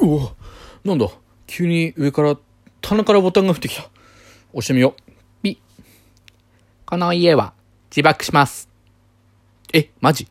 うわ、なんだ急に上から棚からボタンが降ってきた。押してみよう。ピッ。この家は自爆します。え、マジ？